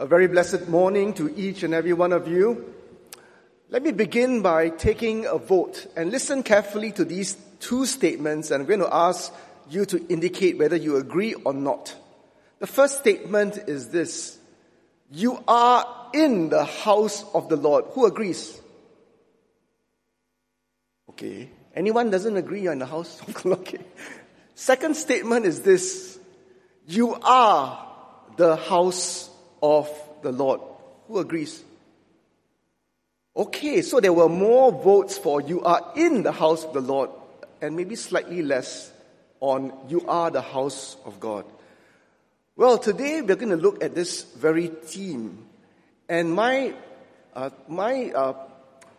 A very blessed morning to each and every one of you. Let me begin by taking a vote and listen carefully to these two statements, and I'm going to ask you to indicate whether you agree or not. The first statement is this: you are in the house of the Lord. Who agrees? Okay. Anyone doesn't agree you're in the house? Okay. Second statement is this: you are the house of the Lord. Who agrees? Okay, so there were more votes for you are in the house of the Lord, and maybe slightly less on you are the house of God. Well, today we're going to look at this very theme. And my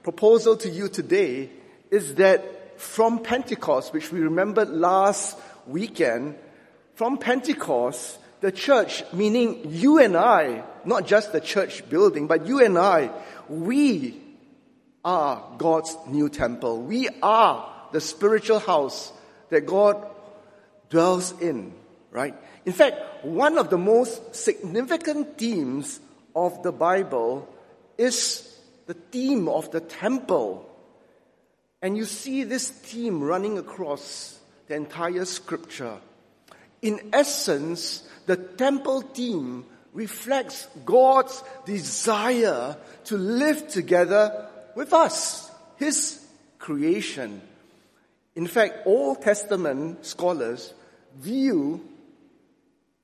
proposal to you today is that from Pentecost, which we remembered last weekend, from Pentecost, the church, meaning you and I, not just the church building, but you and I, we are God's new temple. We are the spiritual house that God dwells in, right? In fact, one of the most significant themes of the Bible is the theme of the temple. And you see this theme running across the entire scripture. In essence, the temple theme reflects God's desire to live together with us, His creation. In fact, Old Testament scholars view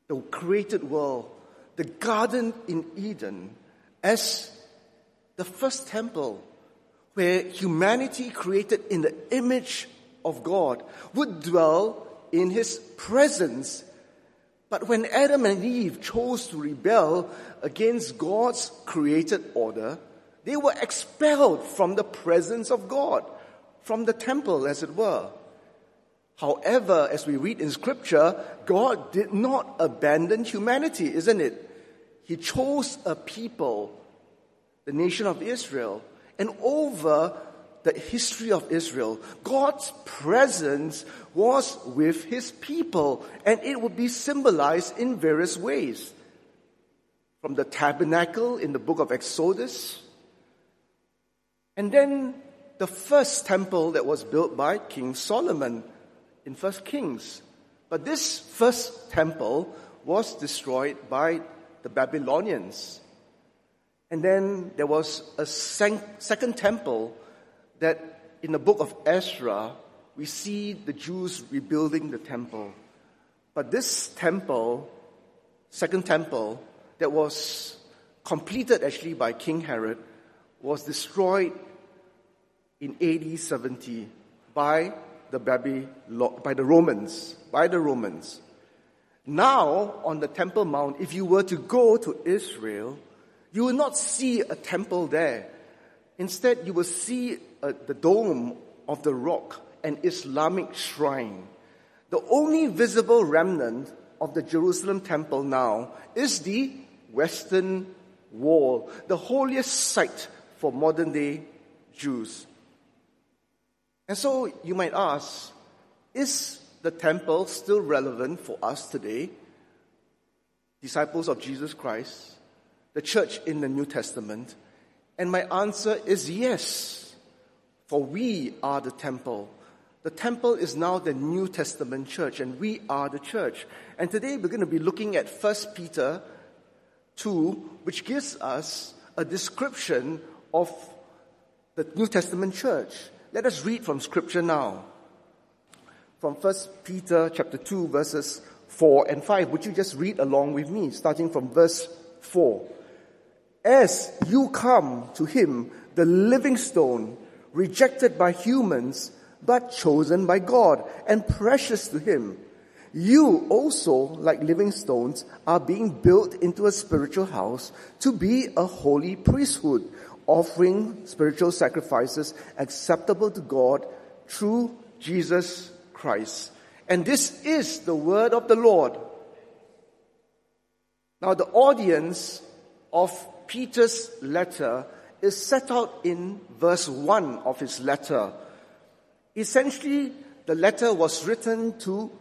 the created world, the garden in Eden, as the first temple where humanity created in the image of God would dwell in His presence. But when Adam and Eve chose to rebel against God's created order, they were expelled from the presence of God, from the temple, as it were. However, as we read in Scripture, God did not abandon humanity, isn't it? He chose a people, the nation of Israel, and over the history of Israel, God's presence was with His people, and it would be symbolized in various ways. From the tabernacle in the book of Exodus, and then the first temple that was built by King Solomon in 1 Kings. But this first temple was destroyed by the Babylonians. And then there was a second temple that in the book of Ezra, we see the Jews rebuilding the temple. But this temple, second temple, that was completed actually by King Herod, was destroyed in AD 70 by the Romans. Now, on the Temple Mount, if you were to go to Israel, you will not see a temple there. Instead, you will see the Dome of the Rock, an Islamic shrine. The only visible remnant of the Jerusalem temple now is the Western Wall, the holiest site for modern-day Jews. And so you might ask, is the temple still relevant for us today, disciples of Jesus Christ, the church in the New Testament? And my answer is yes, for we are the temple. The temple is now the New Testament church, and we are the church. And today we're going to be looking at 1 Peter 2, which gives us a description of the New Testament church. Let us read from Scripture now. From 1 Peter chapter 2, verses 4 and 5. Would you just read along with me, starting from verse 4? As you come to Him, the living stone, rejected by humans, but chosen by God and precious to Him, you also, like living stones, are being built into a spiritual house to be a holy priesthood, offering spiritual sacrifices acceptable to God through Jesus Christ. And this is the word of the Lord. Now, the audience of Peter's letter is set out in verse 1 of his letter. Essentially, the letter was written to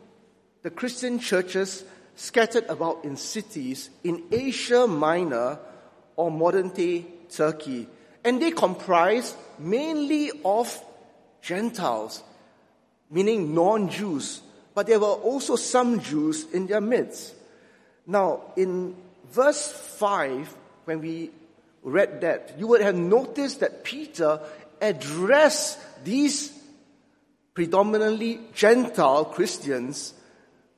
the Christian churches scattered about in cities in Asia Minor or modern-day Turkey. And they comprised mainly of Gentiles, meaning non-Jews. But there were also some Jews in their midst. Now, in verse 5, when we read that, you would have noticed that Peter addressed these predominantly Gentile Christians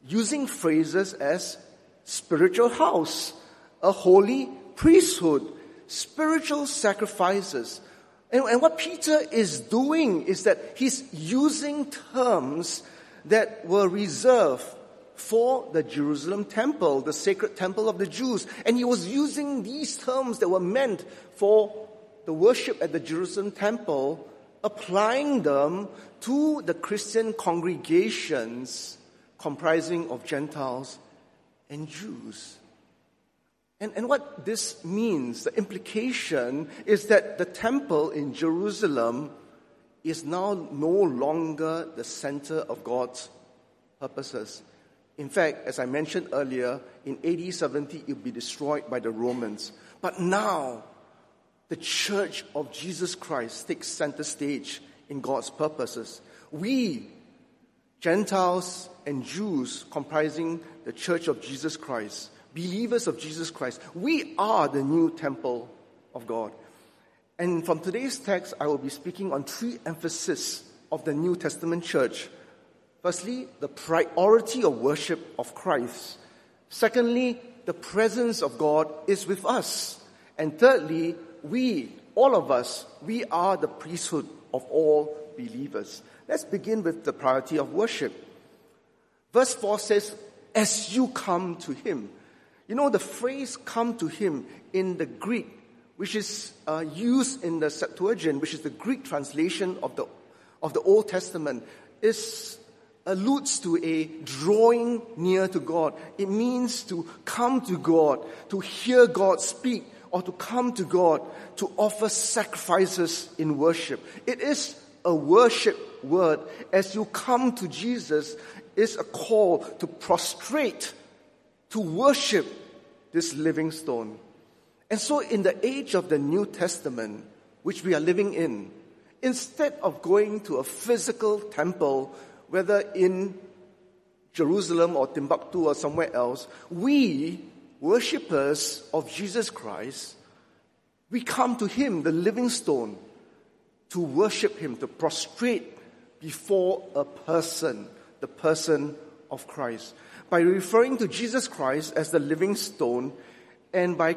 using phrases as spiritual house, a holy priesthood, spiritual sacrifices. And what Peter is doing is that he's using terms that were reserved for the Jerusalem temple, the sacred temple of the Jews. And he was using these terms that were meant for the worship at the Jerusalem temple, applying them to the Christian congregations comprising of Gentiles and Jews. And what this means, the implication, is that the temple in Jerusalem is now no longer the center of God's purposes. In fact, as I mentioned earlier, in AD 70, it will be destroyed by the Romans. But now, the Church of Jesus Christ takes center stage in God's purposes. We, Gentiles and Jews, comprising the Church of Jesus Christ, believers of Jesus Christ, we are the new temple of God. And from today's text, I will be speaking on three emphases of the New Testament church. Firstly, the priority of worship of Christ. Secondly, the presence of God is with us. And thirdly, we, all of us, we are the priesthood of all believers. Let's begin with the priority of worship. Verse 4 says, as you come to him. You know, the phrase come to him in the Greek, which is used in the Septuagint, which is the Greek translation of the Old Testament, alludes to a drawing near to God. It means to come to God, to hear God speak, or to come to God, to offer sacrifices in worship. It is a worship word. As you come to Jesus, is a call to prostrate, to worship this living stone. And so in the age of the New Testament, which we are living in, instead of going to a physical temple, whether in Jerusalem or Timbuktu or somewhere else, we, worshippers of Jesus Christ, we come to him, the living stone, to worship him, to prostrate before a person, the person of Christ. By referring to Jesus Christ as the living stone, and by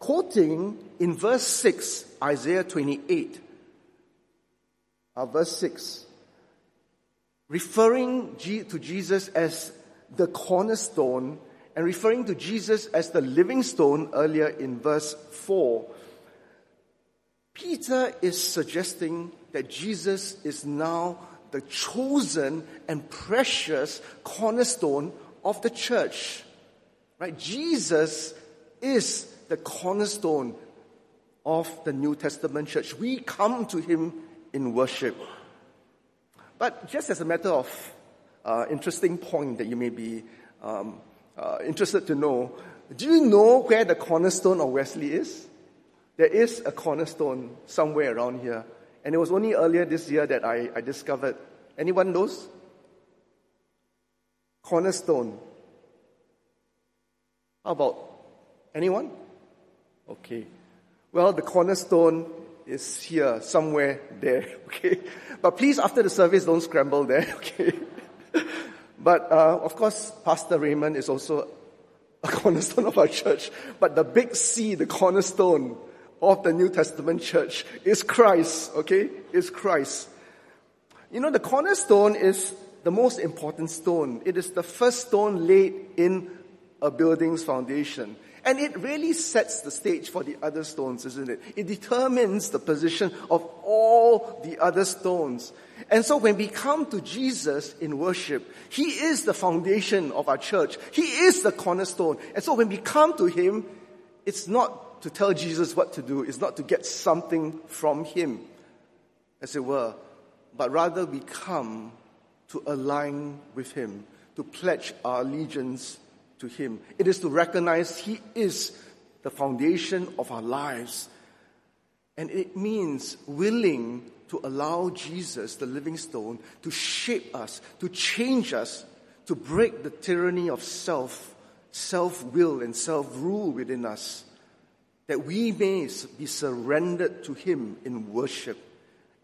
quoting in verse 6, Isaiah 28, verse 6, referring to Jesus as the cornerstone, and referring to Jesus as the living stone earlier in verse 4, Peter is suggesting that Jesus is now the chosen and precious cornerstone of the church. Right? Jesus is the cornerstone of the New Testament church. We come to him in worship. But just as a matter of interesting point that you may be interested to know, do you know where the cornerstone of Wesley is? There is a cornerstone somewhere around here. And it was only earlier this year that I discovered. Anyone knows? Cornerstone. How about anyone? Okay. Well, the cornerstone is here, somewhere there. Okay. But please, after the service, don't scramble there. Okay. But of course, Pastor Raymond is also a cornerstone of our church. But the big C, the cornerstone of the New Testament church, is Christ, okay? Is Christ. You know, the cornerstone is the most important stone. It is the first stone laid in a building's foundation. And it really sets the stage for the other stones, isn't it? It determines the position of all the other stones. And so when we come to Jesus in worship, he is the foundation of our church. He is the cornerstone. And so when we come to him, it's not to tell Jesus what to do. It's not to get something from him, as it were. But rather we come to align with him, to pledge our allegiance to Him. It is to recognize He is the foundation of our lives. And it means willing to allow Jesus, the living stone, to shape us, to change us, to break the tyranny of self, self-will and self-rule within us, that we may be surrendered to Him in worship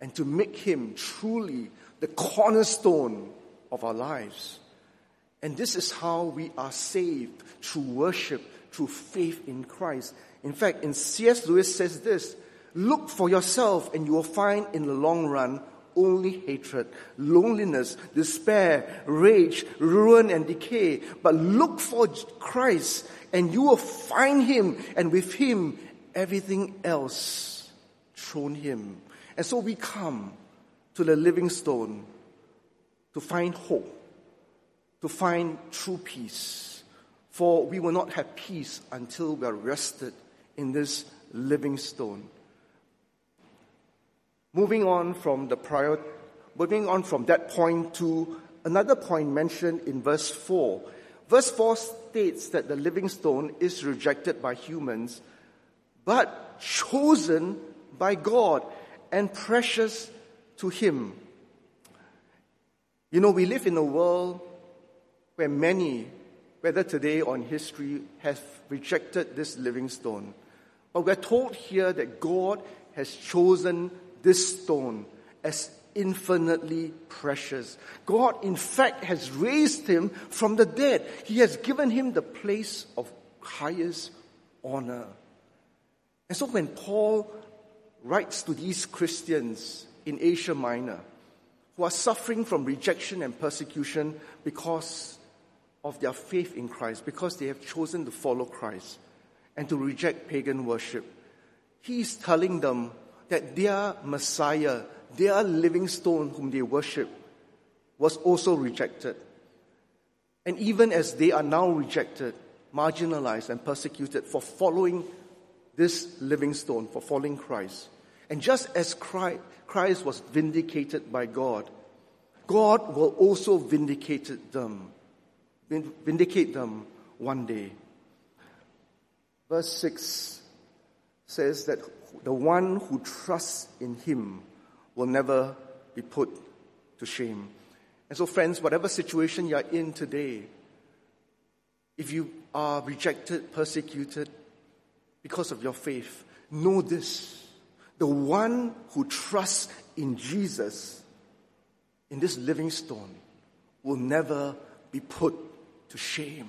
and to make Him truly the cornerstone of our lives. And this is how we are saved, through worship, through faith in Christ. In fact, in C.S. Lewis says this, "Look for yourself and you will find in the long run only hatred, loneliness, despair, rage, ruin and decay. But look for Christ and you will find Him, and with Him everything else thrown Him." And so we come to the living stone to find hope, to find true peace. For we will not have peace until we are rested in this living stone. Moving on from that point to another point mentioned in verse 4. Verse 4 states that the living stone is rejected by humans, but chosen by God and precious to Him. You know, we live in a world where many, whether today or in history, have rejected this living stone. But we're told here that God has chosen this stone as infinitely precious. God, in fact, has raised Him from the dead. He has given Him the place of highest honor. And so when Paul writes to these Christians in Asia Minor who are suffering from rejection and persecution because of their faith in Christ, because they have chosen to follow Christ and to reject pagan worship, he is telling them that their Messiah, their living stone whom they worship, was also rejected. And even as they are now rejected, marginalized and persecuted for following this living stone, for following Christ. And just as Christ was vindicated by God, God will also vindicate them one day. Verse 6 says that the one who trusts in Him will never be put to shame. And so friends, whatever situation you are in today, if you are rejected, persecuted because of your faith, know this: the one who trusts in Jesus, in this living stone, will never be put to shame.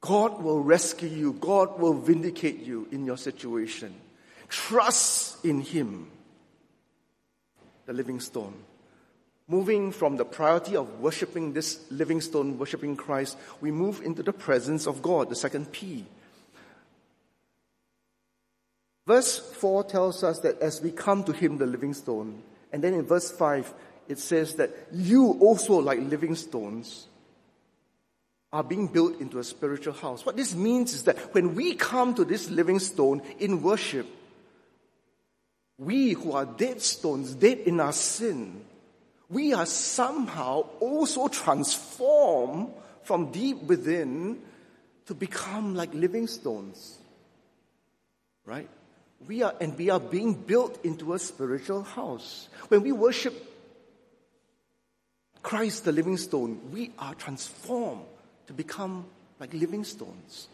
God will rescue you. God will vindicate you in your situation. Trust in Him, the living stone. Moving from the priority of worshipping this living stone, worshipping Christ, we move into the presence of God, the second P. Verse 4 tells us that as we come to Him, the living stone, and then in verse 5, it says that you also, like living stones, are being built into a spiritual house. What this means is that when we come to this living stone in worship, we who are dead stones, dead in our sin, we are somehow also transformed from deep within to become like living stones. Right? We are being built into a spiritual house. When we worship Christ, the living stone, we are transformed to become like living stones,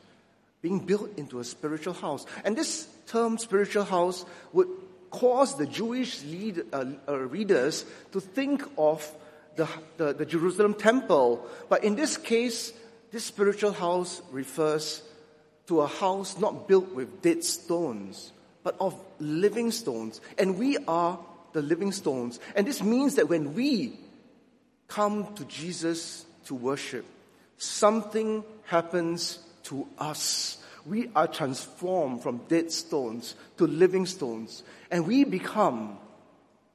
being built into a spiritual house. And this term, spiritual house, would cause the Jewish readers to think of the Jerusalem temple. But in this case, this spiritual house refers to a house not built with dead stones, but of living stones. And we are the living stones. And this means that when we come to Jesus to worship, something happens to us. We are transformed from dead stones to living stones. And we become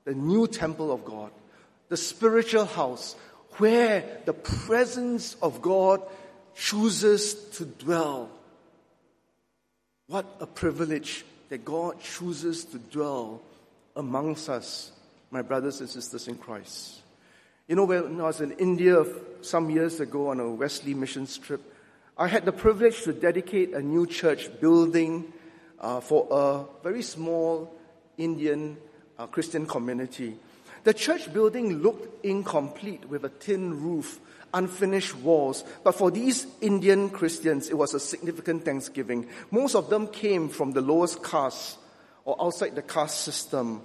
the new temple of God, the spiritual house where the presence of God chooses to dwell. What a privilege that God chooses to dwell amongst us, my brothers and sisters in Christ. You know, when I was in India some years ago on a Wesley missions trip, I had the privilege to dedicate a new church building for a very small Indian Christian community. The church building looked incomplete with a tin roof, unfinished walls, but for these Indian Christians, it was a significant thanksgiving. Most of them came from the lowest caste or outside the caste system,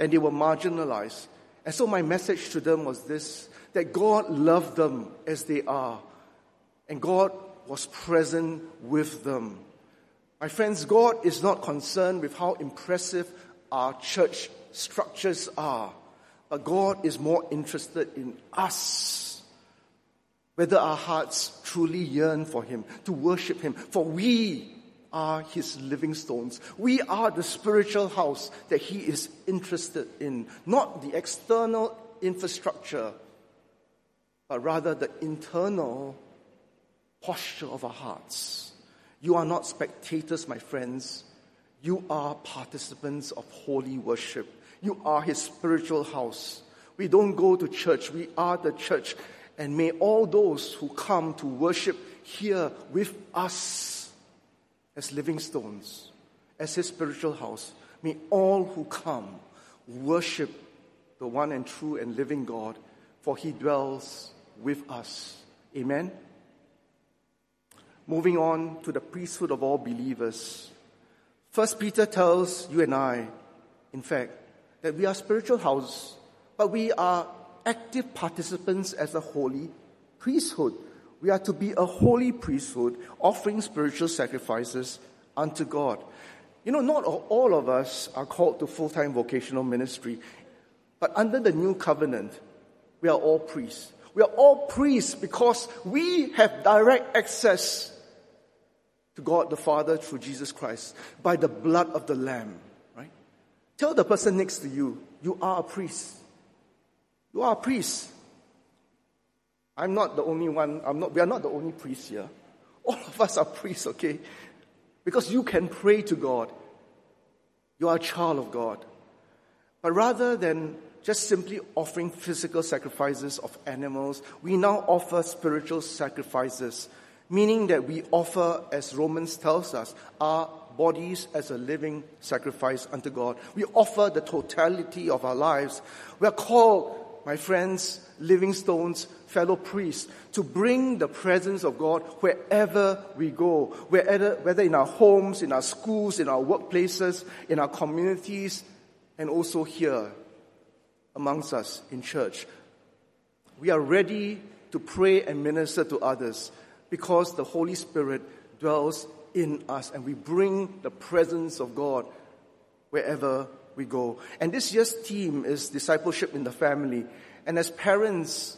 and they were marginalized. And so my message to them was this, that God loved them as they are, and God was present with them. My friends, God is not concerned with how impressive our church structures are, but God is more interested in us, whether our hearts truly yearn for Him, to worship Him, for we are His living stones. We are the spiritual house that He is interested in, not the external infrastructure, but rather the internal posture of our hearts. You are not spectators, my friends. You are participants of holy worship. You are His spiritual house. We don't go to church. We are the church. And may all those who come to worship here with us as living stones, as His spiritual house, may all who come worship the one and true and living God, for He dwells with us. Amen? Moving on to the priesthood of all believers. 1 Peter tells you and I, in fact, that we are spiritual house, but we are active participants as a holy priesthood. We are to be a holy priesthood, offering spiritual sacrifices unto God. You know, not all of us are called to full-time vocational ministry, but under the new covenant, we are all priests. We are all priests because we have direct access to God the Father through Jesus Christ by the blood of the Lamb. Tell the person next to you, you are a priest. You are a priest. I'm not the only one. We are not the only priests here. All of us are priests, okay? Because you can pray to God. You are a child of God. But rather than just simply offering physical sacrifices of animals, we now offer spiritual sacrifices, meaning that we offer, as Romans tells us, our bodies as a living sacrifice unto God. We offer the totality of our lives. We are called, my friends, living stones, fellow priests, to bring the presence of God wherever we go, whether in our homes, in our schools, in our workplaces, in our communities, and also here amongst us in church. We are ready to pray and minister to others because the Holy Spirit dwells in us, and we bring the presence of God wherever we go. And this year's theme is discipleship in the family. And as parents,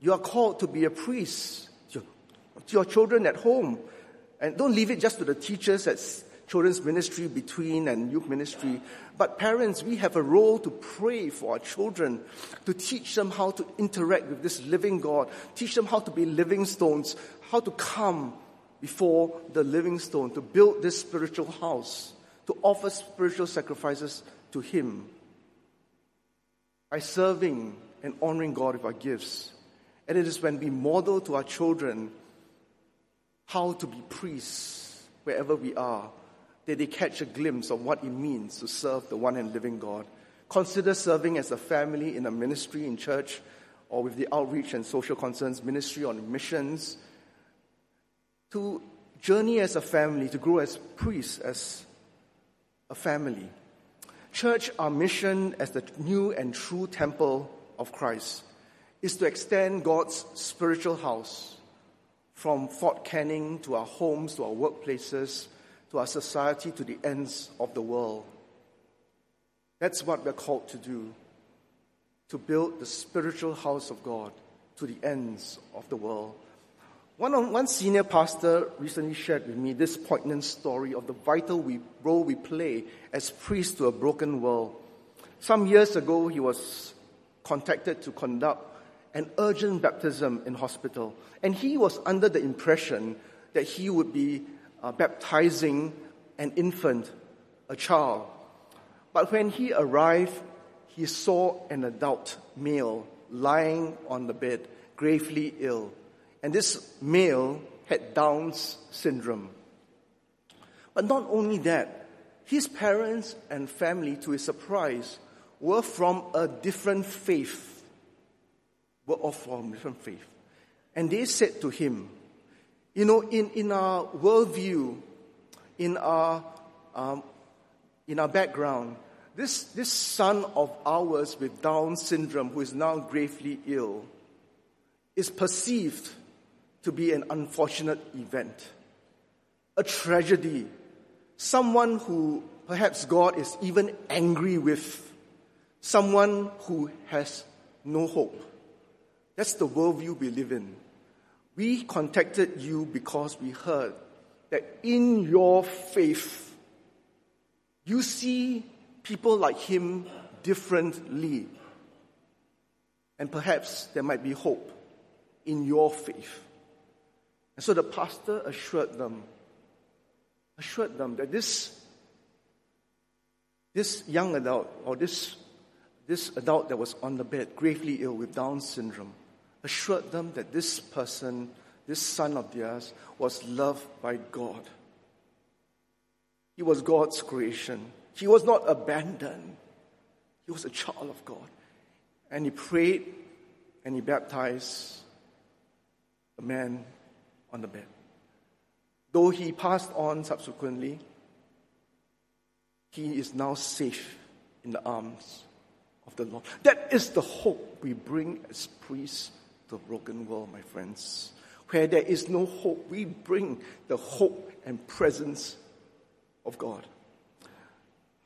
you are called to be a priest to your children at home. And don't leave it just to the teachers at children's ministry between and youth ministry. But parents, we have a role to pray for our children, to teach them how to interact with this living God, teach them how to be living stones, how to come before the living stone, to build this spiritual house, to offer spiritual sacrifices to Him by serving and honoring God with our gifts. And it is when we model to our children how to be priests wherever we are, that they catch a glimpse of what it means to serve the one and living God. Consider serving as a family in a ministry, in church, or with the outreach and social concerns ministry on missions, to journey as a family, to grow as priests, as a family. Church, our mission as the new and true temple of Christ, is to extend God's spiritual house from Fort Canning to our homes, to our workplaces, to our society, to the ends of the world. That's what we're called to do, to build the spiritual house of God to the ends of the world. One senior pastor recently shared with me this poignant story of the vital role we play as priests to a broken world. Some years ago, he was contacted to conduct an urgent baptism in hospital. And he was under the impression that he would be baptizing an infant, a child. But when he arrived, he saw an adult male lying on the bed, gravely ill. And this male had Down's syndrome. But not only that, his parents and family, to his surprise, were from a different faith. Were all from different faith. And they said to him, you know, in our worldview, in our background, this son of ours with Down syndrome, who is now gravely ill, is perceived to be an unfortunate event, a tragedy, someone who perhaps God is even angry with, someone who has no hope. That's the worldview we live in. We contacted you because we heard that in your faith, you see people like him differently. And perhaps there might be hope in your faith. And so the pastor assured them that this young adult, or this adult that was on the bed, gravely ill with Down syndrome, assured them that this person, this son of theirs, was loved by God. He was God's creation. He was not abandoned. He was a child of God. And he prayed and he baptized a man on the bed. Though he passed on subsequently, he is now safe in the arms of the Lord. That is the hope we bring as priests to a broken world, my friends. Where there is no hope, we bring the hope and presence of God.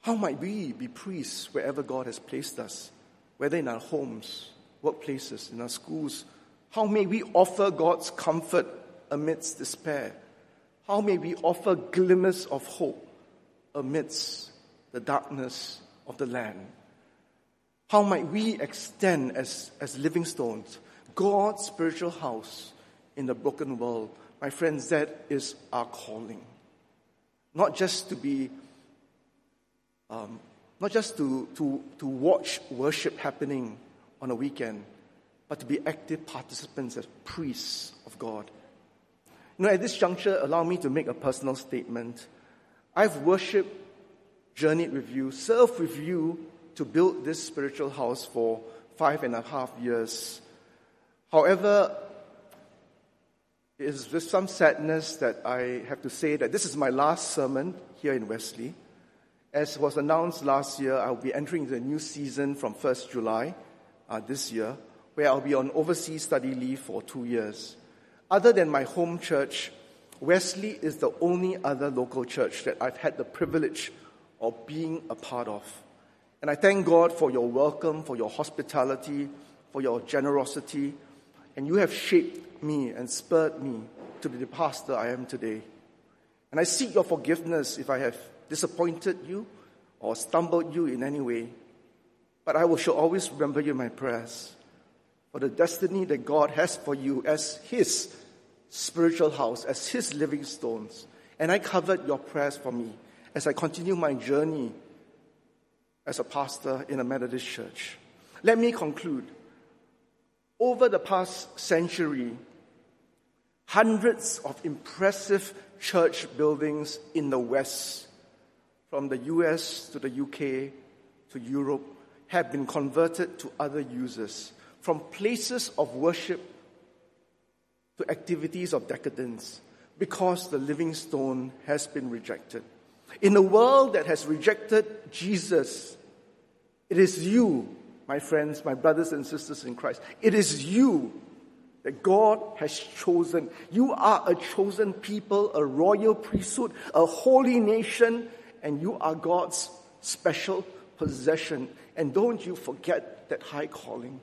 How might we be priests wherever God has placed us, whether in our homes, workplaces, in our schools? How may we offer God's comfort amidst despair? How may we offer glimmers of hope amidst the darkness of the land? How might we extend as living stones God's spiritual house in the broken world? My friends, that is our calling. Not just to be not just to watch worship happening on a weekend, but to be active participants as priests of God. You know, at this juncture, allow me to make a personal statement. I've worshipped, journeyed with you, served with you to build this spiritual house for 5.5 years. However, it is with some sadness that I have to say that this is my last sermon here in Wesley. As was announced last year, I'll be entering the new season from 1st July this year, where I'll be on overseas study leave for 2 years. Other than my home church, Wesley is the only other local church that I've had the privilege of being a part of. And I thank God for your welcome, for your hospitality, for your generosity. And you have shaped me and spurred me to be the pastor I am today. And I seek your forgiveness if I have disappointed you or stumbled you in any way. But I shall always remember you in my prayers for the destiny that God has for you as His spiritual house, as His living stones. And I covered your prayers for me as I continue my journey as a pastor in a Methodist church. Let me conclude. Over the past century, hundreds of impressive church buildings in the West, from the US to the UK to Europe, have been converted to other uses, from places of worship to activities of decadence, because the living stone has been rejected. In a world that has rejected Jesus, it is you, my friends, my brothers and sisters in Christ, it is you that God has chosen. You are a chosen people, a royal priesthood, a holy nation, and you are God's special possession. And don't you forget that high calling.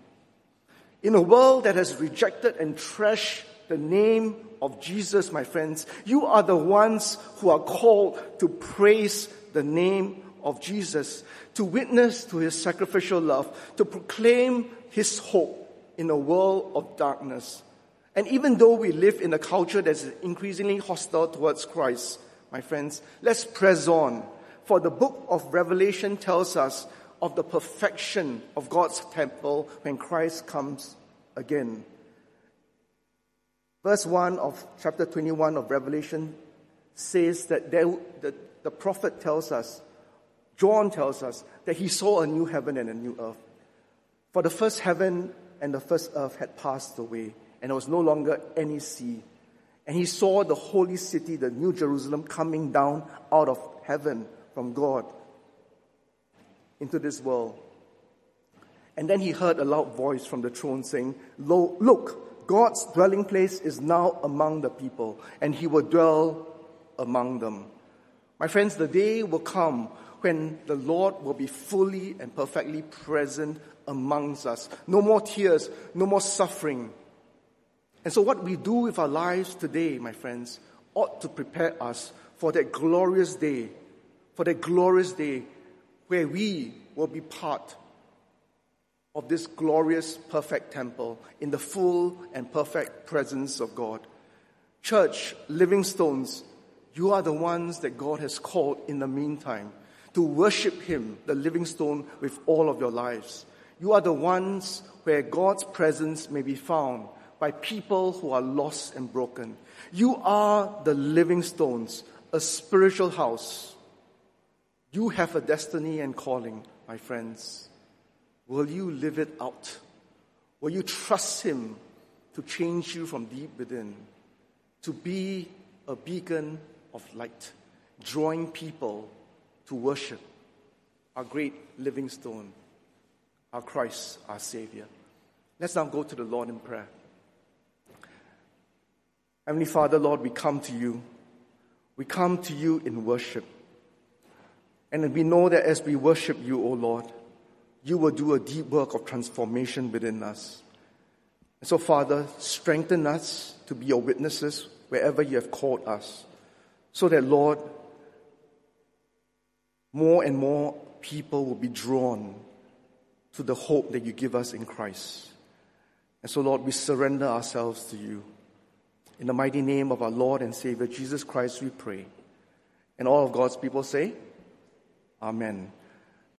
In a world that has rejected and trashed the name of Jesus, my friends, you are the ones who are called to praise the name of Jesus, to witness to His sacrificial love, to proclaim His hope in a world of darkness. And even though we live in a culture that is increasingly hostile towards Christ, my friends, let's press on. For the book of Revelation tells us of the perfection of God's temple when Christ comes again. Verse 1 of chapter 21 of Revelation says that the prophet tells us, John tells us, that he saw a new heaven and a new earth. For the first heaven and the first earth had passed away, and there was no longer any sea. And he saw the holy city, the new Jerusalem, coming down out of heaven from God into this world. And then he heard a loud voice from the throne saying, "Lo, look, God's dwelling place is now among the people, and he will dwell among them." My friends, the day will come when the Lord will be fully and perfectly present amongst us. No more tears, no more suffering. And so what we do with our lives today, my friends, ought to prepare us for that glorious day where we will be part of this glorious, perfect temple in the full and perfect presence of God. Church, living stones, you are the ones that God has called in the meantime to worship Him, the living stone, with all of your lives. You are the ones where God's presence may be found by people who are lost and broken. You are the living stones, a spiritual house. You have a destiny and calling, my friends. Will you live it out? Will you trust Him to change you from deep within, to be a beacon of light, drawing people to worship our great living stone, our Christ, our Savior? Let's now go to the Lord in prayer. Heavenly Father, Lord, we come to you. We come to you in worship. And we know that as we worship you, O Lord, you will do a deep work of transformation within us. And so, Father, strengthen us to be your witnesses wherever you have called us, so that, Lord, more and more people will be drawn to the hope that you give us in Christ. And so, Lord, we surrender ourselves to you. In the mighty name of our Lord and Savior, Jesus Christ, we pray. And all of God's people say, Amen.